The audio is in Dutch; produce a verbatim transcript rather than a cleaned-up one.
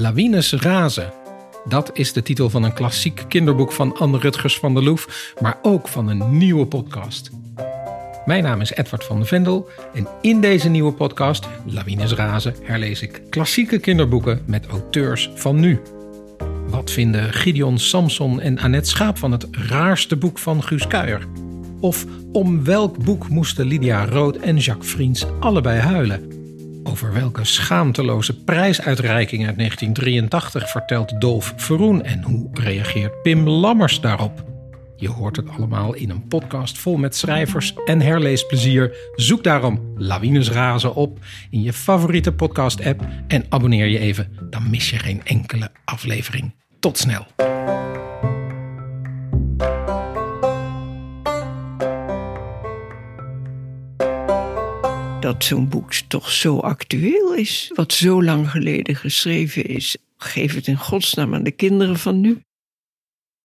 Lawines razen. Dat is de titel van een klassiek kinderboek van Anne Rutgers van der Loef, maar ook van een nieuwe podcast. Mijn naam is Edward van de Vendel en in deze nieuwe podcast, Lawines razen, herlees ik klassieke kinderboeken met auteurs van nu. Wat vinden Gideon Samson en Annette Schaap van het raarste boek van Guus Kuijer? Of om welk boek moesten Lydia Rood en Jacques Vriends allebei huilen? Over welke schaamteloze prijsuitreiking uit negentien drieëntachtig vertelt Dolf Verroen en hoe reageert Pim Lammers daarop? Je hoort het allemaal in een podcast vol met schrijvers en herleesplezier. Zoek daarom Lawines razen op in je favoriete podcast-app en abonneer je even. Dan mis je geen enkele aflevering. Tot snel! Dat zo'n boek toch zo actueel is, wat zo lang geleden geschreven is. Geef het in godsnaam aan de kinderen van nu.